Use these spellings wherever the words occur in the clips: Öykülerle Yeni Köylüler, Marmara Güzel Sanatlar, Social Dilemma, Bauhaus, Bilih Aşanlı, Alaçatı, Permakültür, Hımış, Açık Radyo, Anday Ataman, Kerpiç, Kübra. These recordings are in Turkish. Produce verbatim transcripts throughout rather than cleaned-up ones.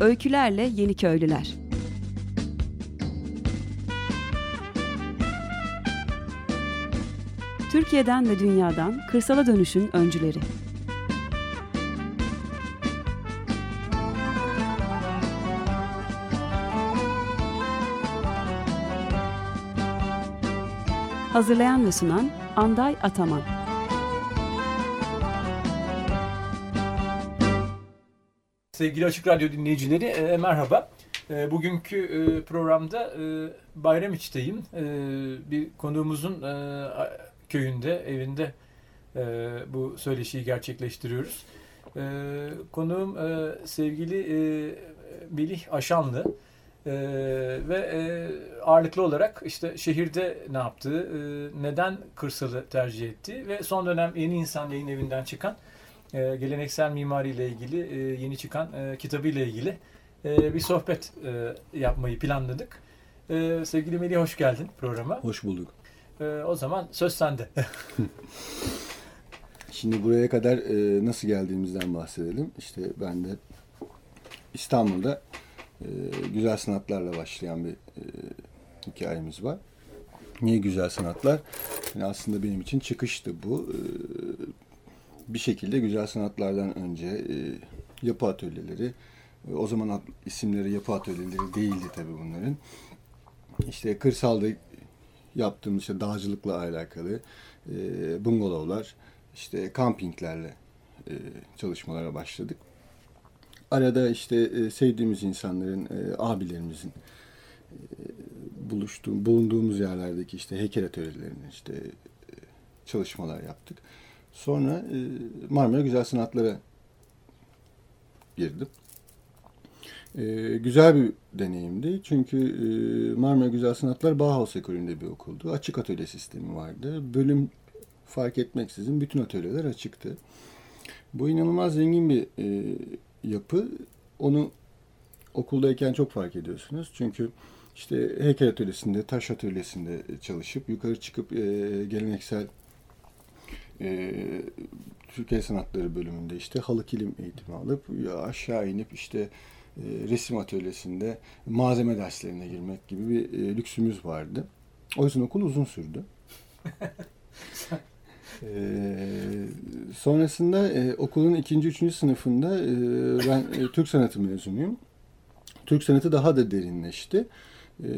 Öykülerle Yeni Köylüler. Türkiye'den ve dünyadan kırsala dönüşün öncüleri. Hazırlayan ve sunan Anday Ataman. Sevgili Açık Radyo dinleyicileri, e, merhaba. E, bugünkü e, programda e, Bayramiç'teyim. E, bir konuğumuzun e, köyünde, evinde e, bu söyleşiyi gerçekleştiriyoruz. E, konuğum e, sevgili e, Bilih Aşanlı. Ee, ve e, ağırlıklı olarak işte şehirde ne yaptığı, e, neden kırsalı tercih ettiği ve son dönem Yeni İnsan Yayın Evi'nden çıkan e, geleneksel mimariyle ilgili, e, yeni çıkan e, kitabıyla ilgili e, bir sohbet e, yapmayı planladık. E, sevgili Melih, hoş geldin programa. Hoş bulduk. E, o zaman söz sende. Şimdi buraya kadar e, nasıl geldiğimizden bahsedelim. İşte ben de İstanbul'da Ee, güzel sanatlarla başlayan bir e, hikayemiz var. Niye güzel sanatlar? Yani aslında benim için çıkıştı bu. Ee, bir şekilde güzel sanatlardan önce e, yapı atölyeleri, e, o zaman isimleri yapı atölyeleri değildi tabii bunların. İşte kırsalda yaptığımız işte dağcılıkla alakalı e, bungalovlar, işte kampinglerle e, çalışmalara başladık. Arada işte sevdiğimiz insanların, abilerimizin buluştuğu, bulunduğumuz yerlerdeki işte heykel atölyelerinin işte çalışmalar yaptık. Sonra Marmara Güzel Sanatlar'a girdim. Güzel bir deneyimdi. Çünkü Marmara Güzel Sanatlar Bauhaus ekolünde bir okuldu. Açık atölye sistemi vardı. Bölüm fark etmeksizin bütün atölyeler açıktı. Bu inanılmaz zengin bir yapı. Onu okuldayken çok fark ediyorsunuz. Çünkü işte heykel atölyesinde, taş atölyesinde çalışıp yukarı çıkıp e, geleneksel e, Türkiye Sanatları bölümünde işte halı kilim eğitimi alıp aşağı inip işte e, resim atölyesinde malzeme derslerine girmek gibi bir e, lüksümüz vardı. O yüzden okul uzun sürdü. Ee, sonrasında e, okulun ikinci, üçüncü sınıfında e, ben e, Türk sanatı mezunuyum. Türk sanatı daha da derinleşti. E,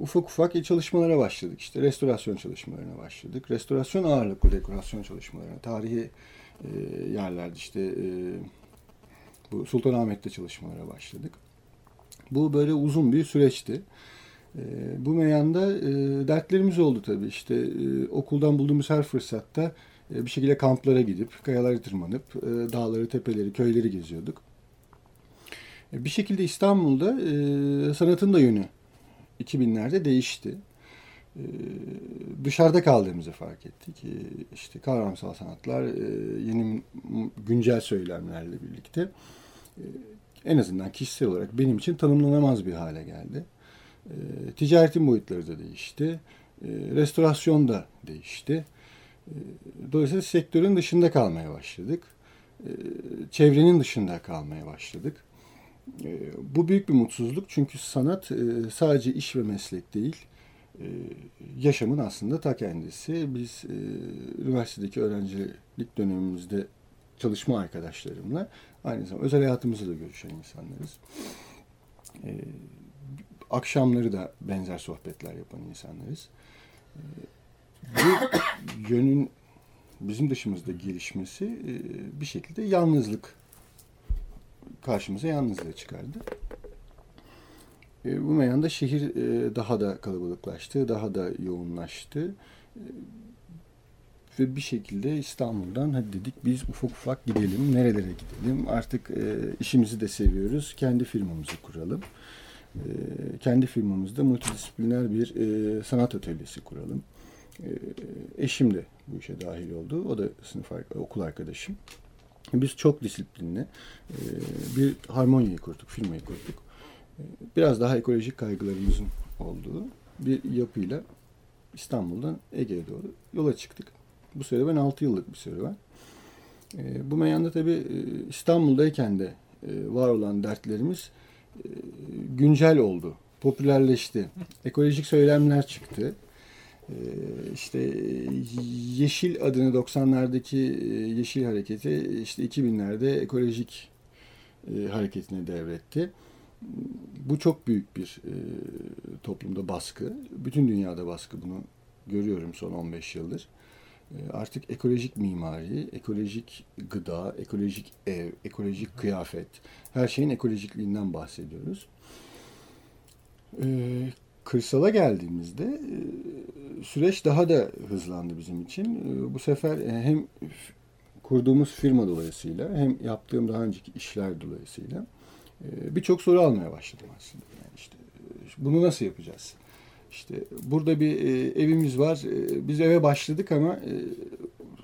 ufak ufak çalışmalara başladık. İşte restorasyon çalışmalarına başladık. Restorasyon ağırlıklı dekorasyon çalışmalarına, tarihi e, yerlerde işte e, bu Sultanahmet'te çalışmalara başladık. Bu böyle uzun bir süreçti. E, bu meyanda e, dertlerimiz oldu tabii. İşte e, okuldan bulduğumuz her fırsatta e, bir şekilde kamplara gidip, kayalara tırmanıp, e, dağları, tepeleri, köyleri geziyorduk. E, bir şekilde İstanbul'da e, sanatın da yönü iki binlerde değişti. E, dışarıda kaldığımızı fark ettik. E, işte kavramsal sanatlar, e, yeni güncel söylemlerle birlikte e, en azından kişisel olarak benim için tanımlanamaz bir hale geldi. E, ticaretin boyutları da değişti. E, restorasyon da değişti. E, dolayısıyla sektörün dışında kalmaya başladık. E, çevrenin dışında kalmaya başladık. E, bu büyük bir mutsuzluk, çünkü sanat e, sadece iş ve meslek değil, e, yaşamın aslında ta kendisi. Biz e, üniversitedeki öğrencilik dönemimizde çalışma arkadaşlarımla aynı zamanda özel hayatımızla da görüşen insanlarız. E, Akşamları da benzer sohbetler yapan insanlarız. Bu yönün bizim dışımızda gelişmesi bir şekilde yalnızlık, karşımıza yalnızlığı çıkardı. Bu meyanda şehir daha da kalabalıklaştı, daha da yoğunlaştı. Ve bir şekilde İstanbul'dan hadi dedik biz ufak ufak gidelim, nerelere gidelim. Artık işimizi de seviyoruz, kendi firmamızı kuralım. Ee, kendi firmamızda multidisipliner bir e, sanat atölyesi kuralım. E, eşim de bu işe dahil oldu. O da sınıf okul arkadaşım. Biz çok disiplinli e, bir harmoniyi kurduk, firmayı kurduk. E, biraz daha ekolojik kaygılarımızın olduğu bir yapıyla İstanbul'dan Ege'ye doğru yola çıktık. Bu serüven altı yıllık bir serüven. E, bu meyanda tabii İstanbul'dayken de var olan dertlerimiz güncel oldu, popülerleşti. Ekolojik söylemler çıktı. İşte Yeşil adını doksanlardaki Yeşil Hareketi işte iki binlerde ekolojik hareketine devretti. Bu çok büyük bir toplumda baskı. Bütün dünyada baskı, bunu görüyorum son on beş yıldır. Artık ekolojik mimari, ekolojik gıda, ekolojik ev, ekolojik kıyafet, her şeyin ekolojikliğinden bahsediyoruz. Kırsala geldiğimizde süreç daha da hızlandı bizim için. Bu sefer hem kurduğumuz firma dolayısıyla hem yaptığım daha önceki işler dolayısıyla birçok soru almaya başladım aslında. Yani işte bunu nasıl yapacağız? İşte burada bir evimiz var. Biz eve başladık ama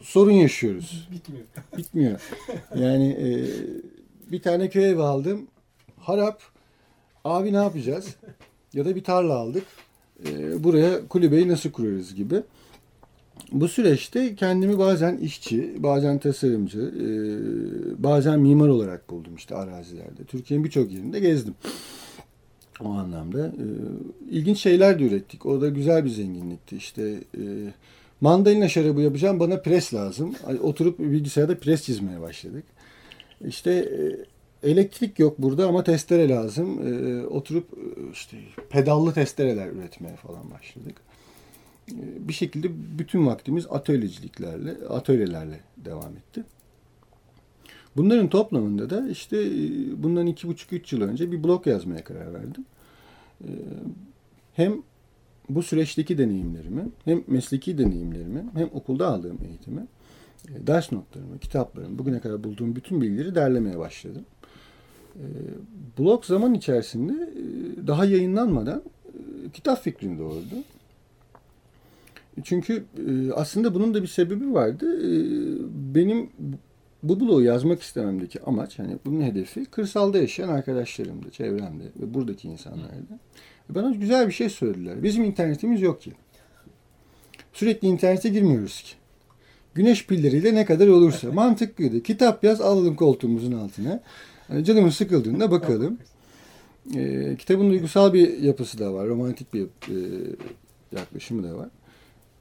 sorun yaşıyoruz. Bitmiyor. Bitmiyor. Yani bir tane köy evi aldım. Harap. Abi ne yapacağız? Ya da bir tarla aldık. Buraya kulübeyi nasıl kurarız gibi. Bu süreçte kendimi bazen işçi, bazen tasarımcı, bazen mimar olarak buldum işte arazilerde. Türkiye'nin birçok yerinde gezdim. O anlamda e, ilginç şeyler de ürettik. O da güzel bir zenginlikti. İşte e, mandalina şarabı yapacağım, bana pres lazım. Oturup bilgisayarda pres çizmeye başladık. İşte e, elektrik yok burada ama testere lazım. E, oturup işte pedallı testereler üretmeye falan başladık. E, bir şekilde bütün vaktimiz atölyeciliklerle, atölyelerle devam etti. Bunların toplamında da işte bundan iki buçuk üç yıl önce bir blog yazmaya karar verdim. Hem bu süreçteki deneyimlerimi, hem mesleki deneyimlerimi, hem okulda aldığım eğitimi, ders notlarımı, kitaplarımı, bugüne kadar bulduğum bütün bilgileri derlemeye başladım. Blog zaman içerisinde daha yayınlanmadan kitap fikrini doğurdu. Çünkü aslında bunun da bir sebebi vardı. Benim bu blogu yazmak istememdeki amaç, hani bunun hedefi kırsalda yaşayan arkadaşlarımdı, çevremde ve buradaki insanlardı. Bana güzel bir şey söylediler. Bizim internetimiz yok ki. Sürekli internete girmiyoruz ki. Güneş pilleriyle ne kadar olursa. Mantıklıydı. Kitap yaz, alalım koltuğumuzun altına. Yani canımız sıkıldığında bakalım. Ee, kitabın duygusal bir yapısı da var. Romantik bir e, yaklaşımı da var.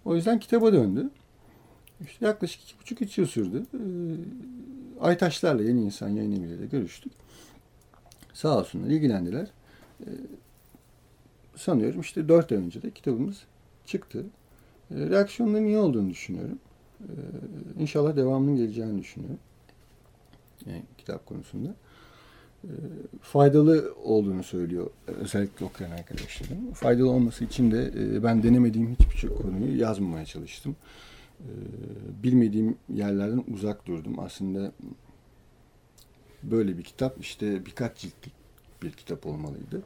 O yüzden kitaba döndü. İşte yaklaşık iki buçuk üç yıl sürdü. Ee, Aytaşlarla Yeni İnsan yayın eviyle de görüştük. Sağ olsunlar, ilgilendiler. Ee, sanıyorum işte dört ay önce de kitabımız çıktı. Ee, reaksiyonların iyi olduğunu düşünüyorum. Ee, İnşallah devamının geleceğini düşünüyorum. Yani kitap konusunda. Ee, faydalı olduğunu söylüyor özellikle okuyan arkadaşlarım. Faydalı olması için de e, ben denemediğim hiçbir konuyu yazmamaya çalıştım. Bilmediğim yerlerden uzak durdum. Aslında böyle bir kitap işte birkaç ciltlik bir kitap olmalıydı.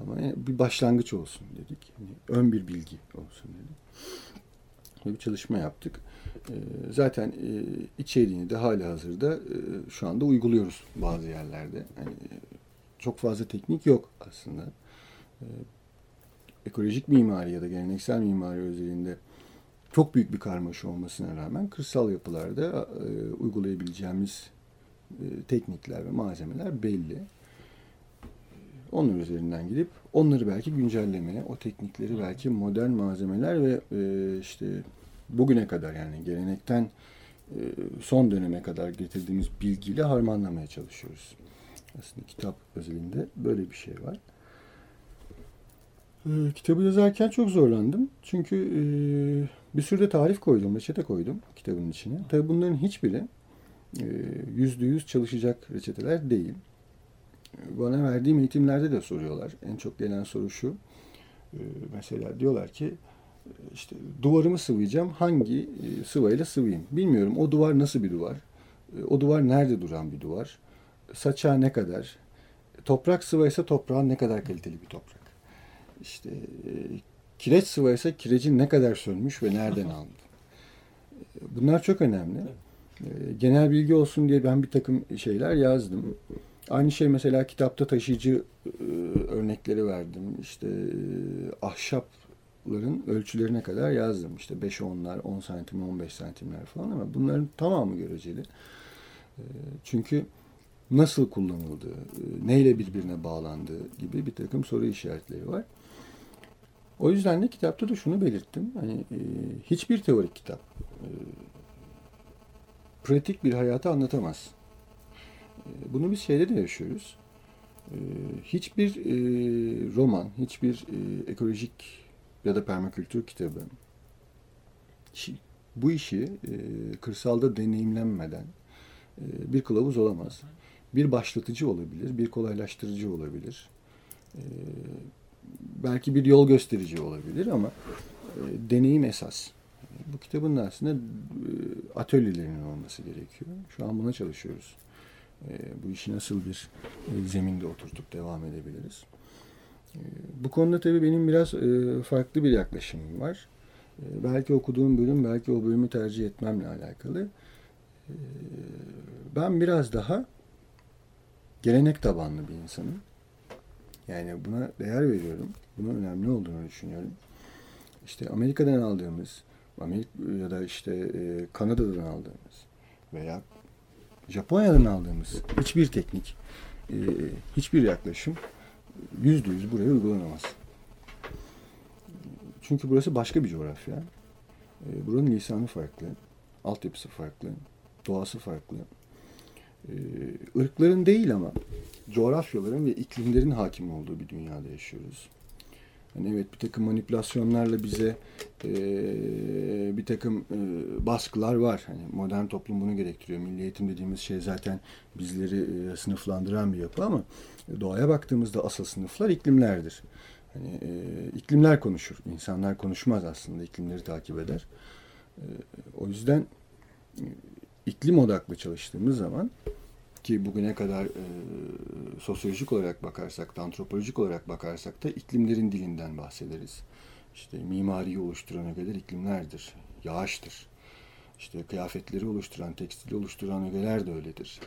Ama bir başlangıç olsun dedik. Yani ön bir bilgi olsun dedik. Bir çalışma yaptık. Zaten içeriğini de hali hazırda şu anda uyguluyoruz bazı yerlerde. Yani çok fazla teknik yok aslında. Ekolojik mimari ya da geleneksel mimari özelliğinde çok büyük bir karmaşa olmasına rağmen kırsal yapılarda e, uygulayabileceğimiz e, teknikler ve malzemeler belli. Onların üzerinden gidip onları belki güncellemeye, o teknikleri belki modern malzemeler ve e, işte bugüne kadar, yani gelenekten e, son döneme kadar getirdiğimiz bilgiyle harmanlamaya çalışıyoruz. Aslında kitap özelinde böyle bir şey var. E, kitabı yazarken çok zorlandım. Çünkü e, bir sürü de tarif koydum, reçete koydum kitabın içine. Tabii bunların hiçbiri yüzde yüz çalışacak reçeteler değil. Bana verdiğim eğitimlerde de soruyorlar. En çok gelen soru şu. Mesela diyorlar ki, işte duvarımı sıvayacağım, hangi sıvayla sıvayayım? Bilmiyorum, o duvar nasıl bir duvar? O duvar nerede duran bir duvar? Saçağı ne kadar? Toprak sıvaysa toprağın ne kadar kaliteli bir toprak? İşte kireç sıvaysa kirecin ne kadar sönmüş ve nereden aldı? Bunlar çok önemli. Genel bilgi olsun diye ben bir takım şeyler yazdım. Aynı şey mesela kitapta taşıyıcı örnekleri verdim. İşte ahşapların ölçülerine kadar yazdım. İşte beş on'lar, on santim, on beş santimler falan, ama bunların tamamı göreceli. Çünkü nasıl kullanıldığı, neyle birbirine bağlandığı gibi bir takım soru işaretleri var. O yüzden de kitapta da şunu belirttim. Hani e, hiçbir teorik kitap e, pratik bir hayatı anlatamaz. E, bunu biz şeyde de yaşıyoruz. E, hiçbir e, roman, hiçbir e, ekolojik ya da permakültür kitabı bu işi e, kırsalda deneyimlenmeden e, bir kılavuz olamaz. Bir başlatıcı olabilir, bir kolaylaştırıcı olabilir. E, belki bir yol gösterici olabilir ama e, deneyim esas. Bu kitabın aslında e, atölyelerinin olması gerekiyor. Şu an buna çalışıyoruz. E, bu işi nasıl bir e, zeminde oturtup devam edebiliriz. E, bu konuda tabii benim biraz e, farklı bir yaklaşımım var. E, belki okuduğum bölüm, belki o bölümü tercih etmemle alakalı. E, ben biraz daha gelenek tabanlı bir insanım. Yani buna değer veriyorum. Bunun önemli olduğunu düşünüyorum. İşte Amerika'dan aldığımız, Amerika ya da işte Kanada'dan aldığımız veya Japonya'dan aldığımız hiçbir teknik, hiçbir yaklaşım yüzde yüz buraya uygulanamaz. Çünkü burası başka bir coğrafya. Buranın lisanı farklı, altyapısı farklı, doğası farklı. Irkların değil ama coğrafyaların ve iklimlerin hakim olduğu bir dünyada yaşıyoruz. Yani evet, bir takım manipülasyonlarla bize e, bir takım e, baskılar var. Hani modern toplum bunu gerektiriyor. Milli eğitim dediğimiz şey zaten bizleri e, sınıflandıran bir yapı ama doğaya baktığımızda asıl sınıflar iklimlerdir. Hani e, iklimler konuşur. İnsanlar konuşmaz aslında. İklimleri takip eder. E, o yüzden e, iklim odaklı çalıştığımız zaman ki bugüne kadar e, sosyolojik olarak bakarsak da, antropolojik olarak bakarsak da iklimlerin dilinden bahsederiz. İşte mimariyi oluşturan ögeler iklimlerdir, yağıştır. İşte kıyafetleri oluşturan, tekstili oluşturan ögeler de öyledir.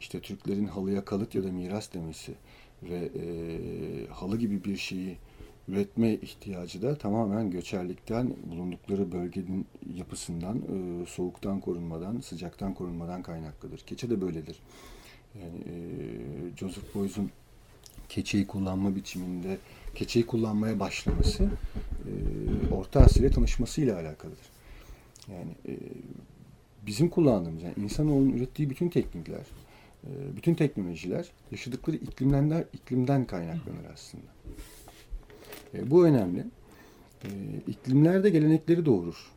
İşte Türklerin halıya kalıt ya da miras demesi ve e, halı gibi bir şeyi üretme ihtiyacı da tamamen göçerlikten, bulundukları bölgenin yapısından, e, soğuktan korunmadan, sıcaktan korunmadan kaynaklıdır. Keçe de böyledir. Yani e, Joseph Beuys'un keçeyi kullanma biçiminde, keçeyi kullanmaya başlaması e, Orta Asya ile tanışmasıyla alakalıdır. Yani e, bizim kullandığımız, yani insanoğlunun ürettiği bütün teknikler, e, bütün teknolojiler yaşadıkları iklimden, iklimden kaynaklanır aslında. E, bu önemli. E, iklimler de gelenekleri doğurur.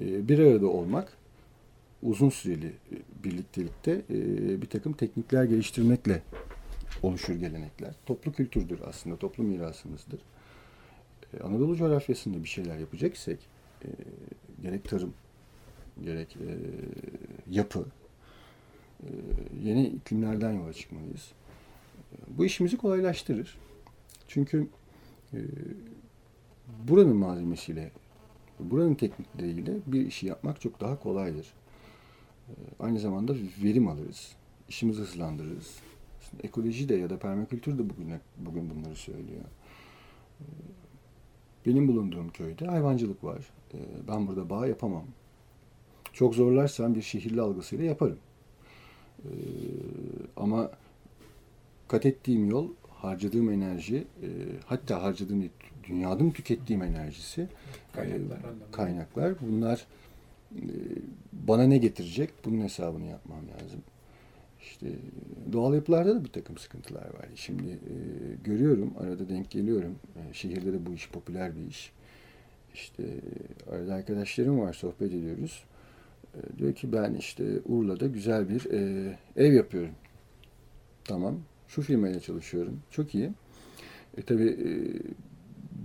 E, bir arada olmak, uzun süreli birliktelikte e, bir takım teknikler geliştirmekle oluşur gelenekler. Toplu kültürdür aslında, toplu mirasımızdır. E, Anadolu coğrafyasında bir şeyler yapacaksak, e, gerek tarım, gerek e, yapı, e, yeni iklimlerden yola çıkmalıyız. E, bu işimizi kolaylaştırır. Çünkü buranın malzemesiyle, buranın teknikleriyle bir işi yapmak çok daha kolaydır. Aynı zamanda verim alırız, işimizi hızlandırırız. Ekoloji de ya da permakültür de bugün, bugün bunları söylüyor. Benim bulunduğum köyde hayvancılık var. Ben burada bağ yapamam. Çok zorlarsam bir şehirli algısıyla yaparım. Ama kat ettiğim yol, harcadığım enerji, e, hatta harcadığım, dünyadan tükettiğim enerjisi, kaynaklar, e, kaynaklar bunlar e, bana ne getirecek? Bunun hesabını yapmam lazım. İşte doğal yapılarda da bir takım sıkıntılar var. Şimdi e, görüyorum, arada denk geliyorum. E, şehirde de bu iş popüler bir iş. İşte arada arkadaşlarım var, sohbet ediyoruz. E, diyor ki ben işte Urla'da güzel bir e, ev yapıyorum. Tamam. Şu firmayla çalışıyorum. Çok iyi. E tabii e,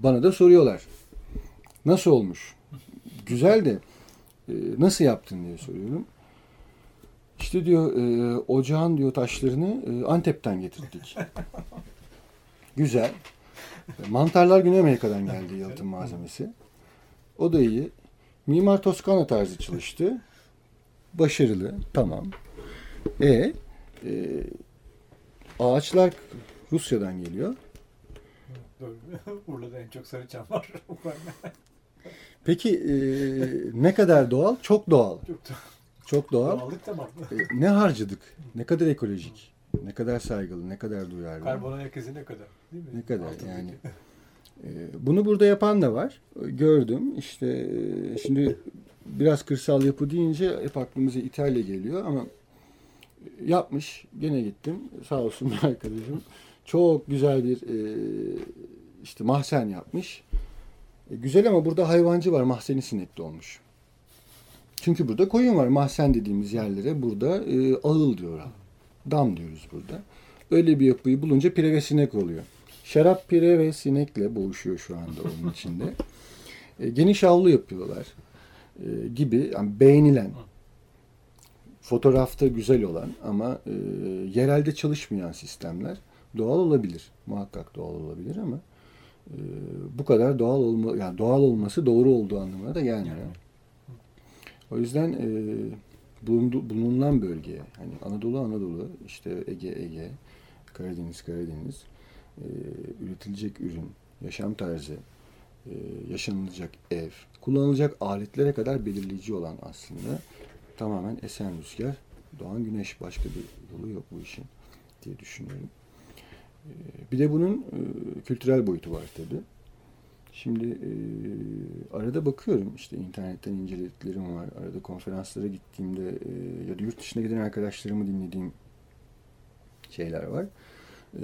bana da soruyorlar. Nasıl olmuş? Güzel de e, nasıl yaptın diye soruyorum. İşte diyor e, ocağın diyor taşlarını e, Antep'ten getirdik. Güzel. Mantarlar Güney Amerika'dan geldi, yalıtım malzemesi. O da iyi. Mimar Toskana tarzı çalıştı. Başarılı. Tamam. E, e ağaçlar Rusya'dan geliyor. Doğru. Urla'da en çok sarıçam var. Peki e, ne kadar doğal? Çok doğal. Çok doğal. Çok, Çok doğal. Doğallık da var. Ne harcadık? Ne kadar ekolojik? Ne kadar saygılı? Ne kadar duyarlı? Karbon ayak izi ne kadar? Değil mi? Ne kadar altın yani? Bunu burada yapan da var. Gördüm. İşte şimdi biraz kırsal yapı deyince hep aklımıza İtalya geliyor ama yapmış. Gene gittim. Sağ olsun arkadaşım. Çok güzel bir işte mahzen yapmış. Güzel ama burada hayvancı var. Mahzeni sinekli olmuş. Çünkü burada koyun var. Mahzen dediğimiz yerlere burada e, ağıl diyorlar. Dam diyoruz burada. Öyle bir yapıyı bulunca pire ve sinek oluyor. Şarap pire ve sinekle boğuşuyor şu anda onun içinde. E, geniş avlu yapıyorlar e, gibi yani beğenilen, fotoğrafta güzel olan ama e, yerelde çalışmayan sistemler doğal olabilir. Muhakkak doğal olabilir ama e, bu kadar doğal olma, yani doğal olması doğru olduğu anlamına da gelmiyor. Yani. O yüzden e, bulundu, bulunan bölgeye, hani Anadolu Anadolu, işte Ege Ege, Karadeniz Karadeniz, e, üretilecek ürün, yaşam tarzı, e, yaşanılacak ev, kullanılacak aletlere kadar belirleyici olan aslında tamamen esen rüzgar, doğan güneş, başka bir yolu yok bu işin diye düşünüyorum. E, bir de bunun e, kültürel boyutu var tabii. Şimdi e, arada bakıyorum işte internetten incelediklerim var. Arada konferanslara gittiğimde e, ya da yurt dışına giden arkadaşlarımı dinlediğim şeyler var. E,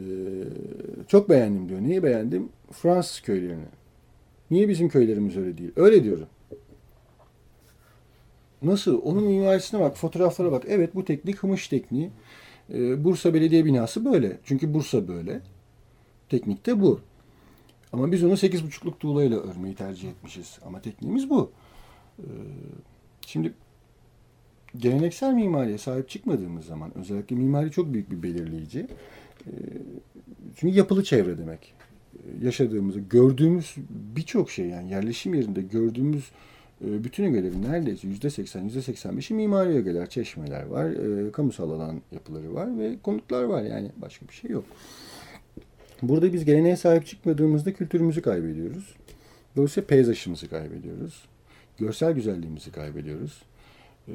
çok beğendim diyor. Neyi beğendim? Fransız köylerini. Niye bizim köylerimiz öyle değil? Öyle diyorum. Nasıl? Onun mimarisine bak, fotoğraflara bak. Evet, bu teknik Hımış tekniği. E, Bursa Belediye binası böyle. Çünkü Bursa böyle. Teknik de bu. Ama biz onu sekiz buçukluk tuğlayla örmeyi tercih etmişiz. Ama tekniğimiz bu. Şimdi geleneksel mimariye sahip çıkmadığımız zaman, özellikle mimari çok büyük bir belirleyici. Çünkü yapılı çevre demek. Yaşadığımızı, gördüğümüz birçok şey, yani yerleşim yerinde gördüğümüz bütün ögelerin neredeyse yüzde seksen, yüzde seksen beşi mimari ögeler. Çeşmeler var, kamusal alan yapıları var ve konutlar var. Yani başka bir şey yok. Burada biz geleneğe sahip çıkmadığımızda kültürümüzü kaybediyoruz. Dolayısıyla peyzajımızı kaybediyoruz. Görsel güzelliğimizi kaybediyoruz. E,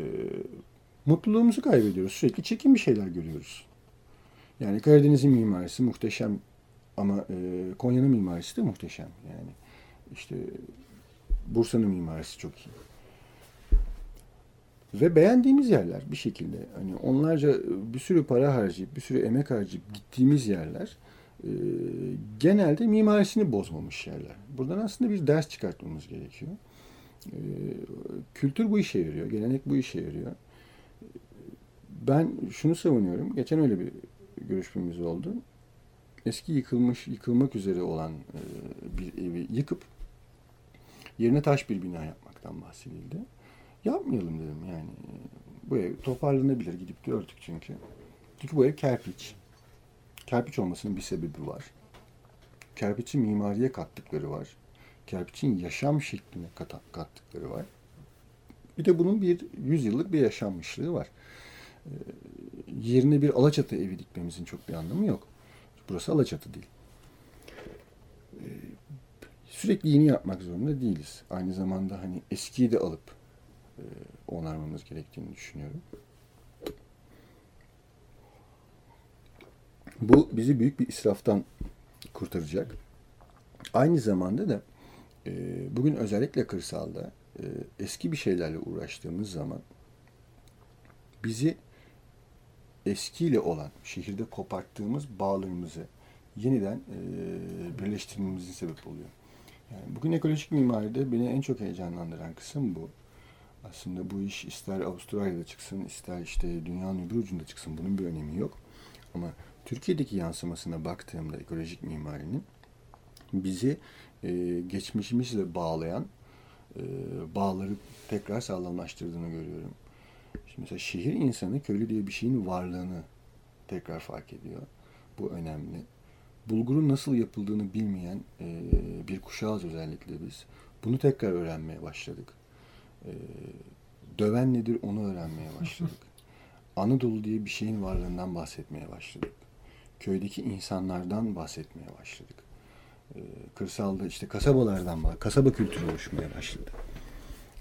mutluluğumuzu kaybediyoruz. Sürekli çekim bir şeyler görüyoruz. Yani Karadeniz'in mimarisi muhteşem ama e, Konya'nın mimarisi de muhteşem. Yani işte Bursa'nın mimarisi çok iyi. Ve beğendiğimiz yerler bir şekilde. Hani onlarca bir sürü para harcayıp, bir sürü emek harcayıp gittiğimiz yerler genelde mimarisini bozmamış yerler. Buradan aslında bir ders çıkartmamız gerekiyor. Kültür bu işe yarıyor. Gelenek bu işe yarıyor. Ben şunu savunuyorum. Geçen öyle bir görüşmemiz oldu. Eski yıkılmış, yıkılmak üzere olan bir evi yıkıp yerine taş bir bina yapmaktan bahsedildi. Yapmayalım dedim yani. Bu ev toparlanabilir. Gidip gördük çünkü. Çünkü bu ev kerpiç. Kerpiç olmasının bir sebebi var. Kerpiçin mimariye kattıkları var. Kerpiçin yaşam şekline kat- kattıkları var. Bir de bunun bir yüz yıllık bir yaşanmışlığı var. E, yerine bir Alaçatı evi dikmemizin çok bir anlamı yok. Burası Alaçatı değil. E, sürekli yeni yapmak zorunda değiliz. Aynı zamanda hani eskiyi de alıp e, onarmamız gerektiğini düşünüyorum. Bu bizi büyük bir israftan kurtaracak. Aynı zamanda da e, bugün özellikle kırsalda e, eski bir şeylerle uğraştığımız zaman bizi eskiyle olan, şehirde koparttığımız bağlarımızı yeniden e, birleştirmemizin sebep oluyor. Yani bugün ekolojik mimaride beni en çok heyecanlandıran kısım bu. Aslında bu iş ister Avustralya'da çıksın, ister işte dünyanın öbür ucunda çıksın, bunun bir önemi yok. Ama Türkiye'deki yansımasına baktığımda ekolojik mimarinin bizi e, geçmişimizle bağlayan e, bağları tekrar sağlamlaştırdığını görüyorum. Şimdi mesela şehir insanı köylü diye bir şeyin varlığını tekrar fark ediyor. Bu önemli. Bulgurun nasıl yapıldığını bilmeyen e, bir kuşağız özellikle biz. Bunu tekrar öğrenmeye başladık. E, döven nedir onu öğrenmeye başladık. Anadolu diye bir şeyin varlığından bahsetmeye başladık. Köydeki insanlardan bahsetmeye başladık. Ee, kırsalda işte kasabalardan, kasaba kültürü oluşmaya başladı.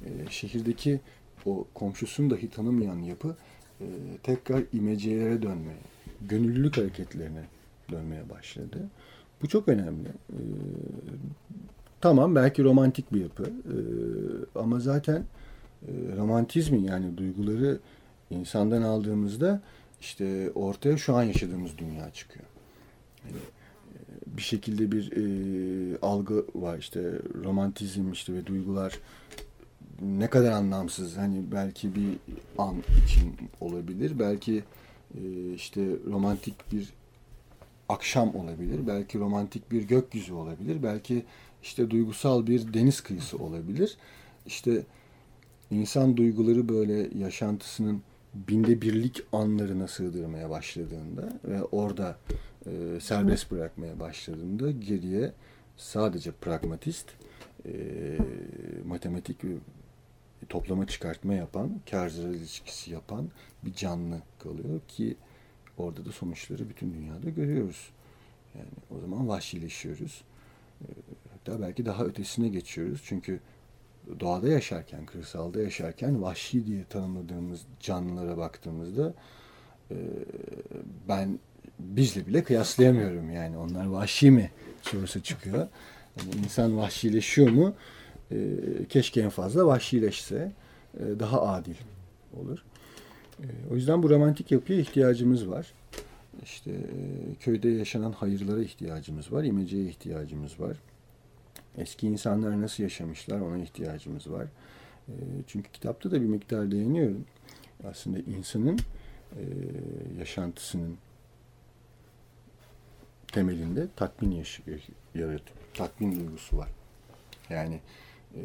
Ee, şehirdeki o komşusunu dahi tanımayan yapı e, tekrar imecelere dönmeye, gönüllülük hareketlerine dönmeye başladı. Bu çok önemli. E, tamam belki romantik bir yapı e, ama zaten e, romantizmi yani duyguları insandan aldığımızda işte ortaya şu an yaşadığımız dünya çıkıyor. Yani, bir şekilde bir e, algı var işte romantizm işte ve duygular ne kadar anlamsız hani belki bir an için olabilir belki e, işte romantik bir akşam olabilir belki romantik bir gökyüzü olabilir belki işte duygusal bir deniz kıyısı olabilir işte insan duyguları böyle yaşantısının binde birlik anlarına sığdırmaya başladığında ve orada e, serbest bırakmaya başladığında geriye sadece pragmatist, e, matematik ve toplama çıkartma yapan, kar zarar ilişkisi yapan bir canlı kalıyor ki orada da sonuçları bütün dünyada görüyoruz. Yani o zaman vahşileşiyoruz. E, hatta belki daha ötesine geçiyoruz çünkü doğada yaşarken, kırsalda yaşarken vahşi diye tanımladığımız canlılara baktığımızda e, ben bizle bile kıyaslayamıyorum yani onlar vahşi mi sorusu çıkıyor. Yani insan vahşileşiyor mu? E, keşke en fazla vahşileşse e, daha adil olur. E, o yüzden bu romantik yapıya ihtiyacımız var. İşte e, köyde yaşanan hayırlara ihtiyacımız var, imeceye ihtiyacımız var. Eski insanlar nasıl yaşamışlar ona ihtiyacımız var. E, çünkü kitapta da bir miktar değiniyorum. Aslında insanın e, yaşantısının temelinde tatmin yaş- yaratıyor. Tatmin duygusu var. Yani e,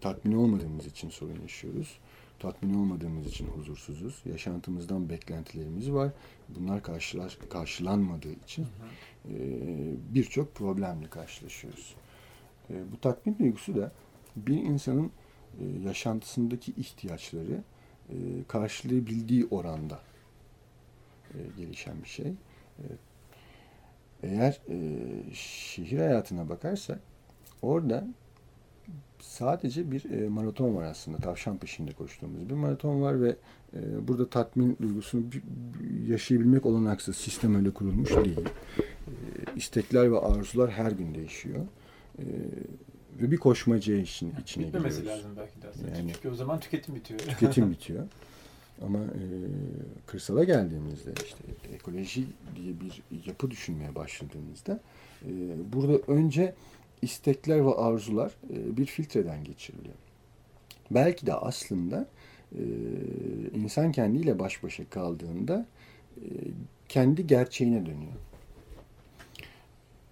tatmin olmadığımız için sorun yaşıyoruz. Tatmin olmadığımız için huzursuzuz. Yaşantımızdan beklentilerimiz var. Bunlar karşılar, karşılanmadığı için e, birçok problemle karşılaşıyoruz. Bu tatmin duygusu da bir insanın yaşantısındaki ihtiyaçları karşılayabildiği oranda gelişen bir şey. Eğer şehir hayatına bakarsak orada sadece bir maraton var aslında. Tavşan peşinde koştuğumuz bir maraton var ve burada tatmin duygusunu yaşayabilmek olanaksız. Sistem öyle kurulmuş değil. İstekler ve arzular her gün değişiyor. Ee, ve bir koşmacıya için, içine giriyoruz. Bitmemesi lazım belki de aslında. Yani, çünkü o zaman tüketim bitiyor. Tüketim bitiyor. Ama e, kırsala geldiğimizde işte ekoloji diye bir yapı düşünmeye başladığımızda e, burada önce istekler ve arzular e, bir filtreden geçiriliyor. Belki de aslında e, insan kendiyle baş başa kaldığında e, kendi gerçeğine dönüyor.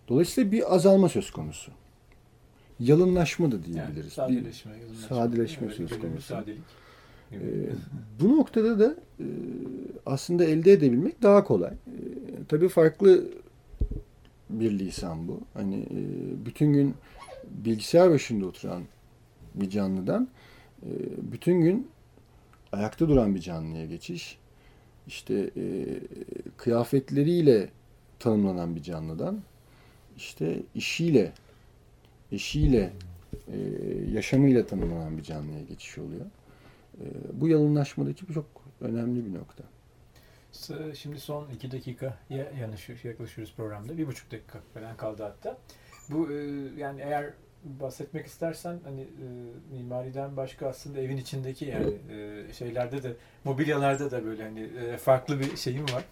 Dolayısıyla bir azalma söz konusu. Yalınlaşma da diyebiliriz. Yani sadeleşme, yalınlaşma. Sadeleşme evet, söz konusu. Ee, bu noktada da e, aslında elde edebilmek daha kolay. E, tabii farklı bir lisan bu. Hani e, bütün gün bilgisayar başında oturan bir canlıdan e, bütün gün ayakta duran bir canlıya geçiş, işte e, kıyafetleriyle tanımlanan bir canlıdan işte işiyle eşiyle, e, yaşamıyla tanımlanan bir canlıya geçiş oluyor. E, bu yalınlaşmadaki bu çok önemli bir nokta. Şimdi son iki dakikaya yaklaşıyoruz programda. Bir buçuk dakika falan kaldı hatta. Bu e, yani eğer bahsetmek istersen hani e, mimariden başka aslında evin içindeki yani e, şeylerde de mobilyalarda da böyle hani e, farklı bir şeyim var.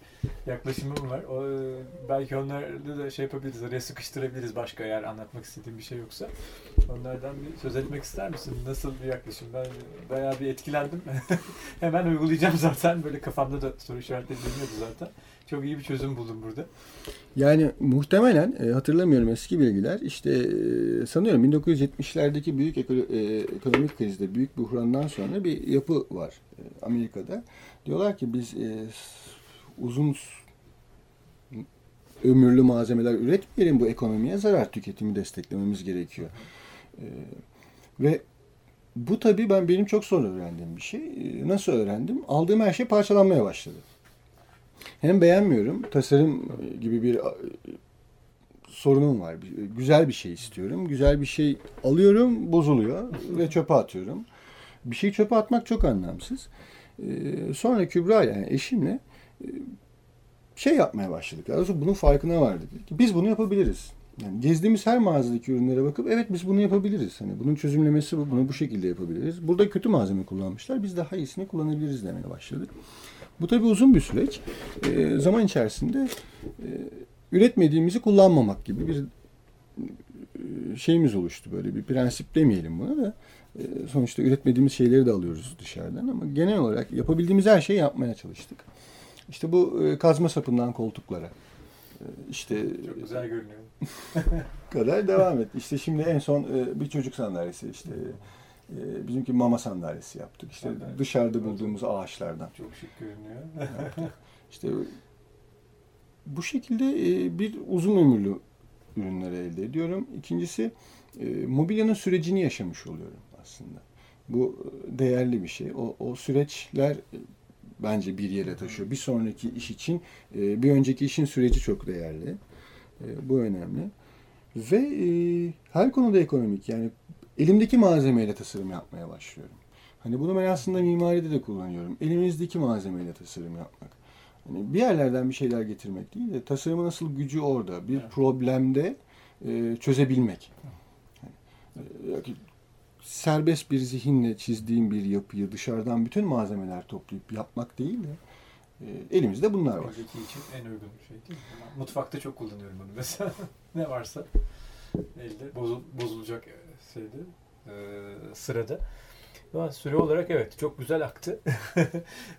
Yaklaşımım var. O, e, belki onlarda da şey yapabiliriz. Oraya sıkıştırabiliriz başka eğer anlatmak istediğim bir şey yoksa. Onlardan bir söz etmek ister misin? Nasıl bir yaklaşım? Ben bayağı bir etkilendim. Hemen uygulayacağım zaten. Böyle kafamda da soru işaretleri dönüyordu zaten. Çok iyi bir çözüm buldum burada. Yani muhtemelen e, hatırlamıyorum eski bilgiler. İşte e, sanıyorum bin dokuz yüz yetmişlerdeki büyük eko- e, ekonomik krizde, büyük buhrandan sonra bir yapı var e, Amerika'da. Diyorlar ki biz e, uzun ömürlü malzemeler üretmeyelim, bu ekonomiye zarar, tüketimi desteklememiz gerekiyor. E, ve bu tabii ben benim çok sonra öğrendiğim bir şey. E, nasıl öğrendim? Aldığım her şey parçalanmaya başladı. Hem beğenmiyorum, tasarım gibi bir sorunum var. Güzel bir şey istiyorum. Güzel bir şey alıyorum, bozuluyor ve çöpe atıyorum. bir şeyi çöpe atmak çok anlamsız. E, sonra Kübra yani eşimle e, şey yapmaya başladık. Yani bunun farkına vardık. Biz bunu yapabiliriz. Yani gezdiğimiz her mağazadaki ürünlere bakıp evet biz bunu yapabiliriz. Hani bunun çözümlemesi bu, bunu bu şekilde yapabiliriz. Burada kötü malzeme kullanmışlar, biz daha iyisini kullanabiliriz demeye başladık. Bu tabii uzun bir süreç. E, zaman içerisinde e, üretmediğimizi kullanmamak gibi bir şeyimiz oluştu. Böyle bir prensip demeyelim buna da. E, sonuçta üretmediğimiz şeyleri de alıyoruz dışarıdan ama genel olarak yapabildiğimiz her şeyi yapmaya çalıştık. İşte bu e, kazma sapından koltuklara. İşte çok güzel görünüyor. kadar devam et. İşte şimdi en son bir çocuk sandalyesi, işte bizimki mama sandalyesi yaptık. İşte sandalye. Dışarıda bulduğumuz ağaçlardan. Çok şık görünüyor. İşte bu şekilde bir uzun ömürlü ürünleri elde ediyorum. İkincisi mobilyanın sürecini yaşamış oluyorum aslında. Bu değerli bir şey. O, o süreçler bence bir yere taşıyor. Bir sonraki iş için, bir önceki işin süreci çok değerli. Bu önemli. Ve her konuda ekonomik. Yani elimdeki malzemeyle tasarım yapmaya başlıyorum. Hani bunu ben aslında mimaride de kullanıyorum. Elimizdeki malzemeyle tasarım yapmak. Hani bir yerlerden bir şeyler getirmek değil de tasarımın asıl gücü orada. Bir problemde çözebilmek. Yani, serbest bir zihinle çizdiğim bir yapıyı dışarıdan bütün malzemeler toplayıp yapmak değil de e, elimizde bunlar var. Önceki için en uygun bir şey değil mi? Mutfakta çok kullanıyorum bunu mesela. Ne varsa elde bozul, bozulacak şeydi e, sırada. Ama süre olarak evet çok güzel aktı.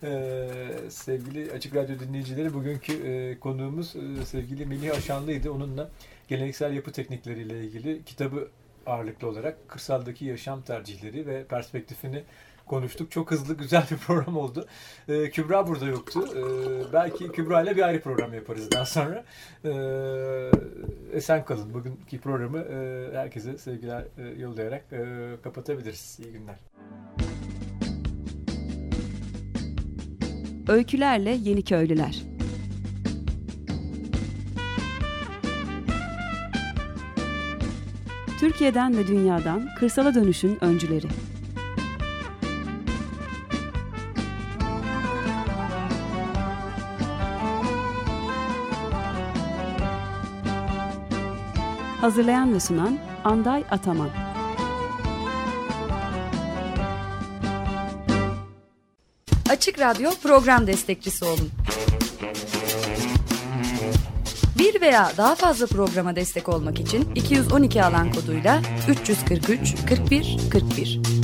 e, sevgili Açık Radyo dinleyicileri, bugünkü e, konuğumuz e, sevgili Bilih Aşanlı'ydı. Onunla geleneksel yapı teknikleriyle ilgili kitabı ağırlıklı olarak kırsaldaki yaşam tercihleri ve perspektifini konuştuk. Çok hızlı, güzel bir program oldu. Ee, Kübra burada yoktu. Ee, belki Kübra ile bir ayrı program yaparız daha sonra. Ee, esen kalın. Bugünkü programı e, herkese sevgiler e, yollayarak e, kapatabiliriz. İyi günler. Öykülerle Yeni Köylüler. Türkiye'den ve dünyadan kırsala dönüşün öncüleri. Hazırlayan ve sunan Anday Ataman. Açık Radyo program destekçisi olun. Bir veya daha fazla programa destek olmak için iki yüz on iki alan koduyla üç yüz kırk üç kırk bir kırk bir.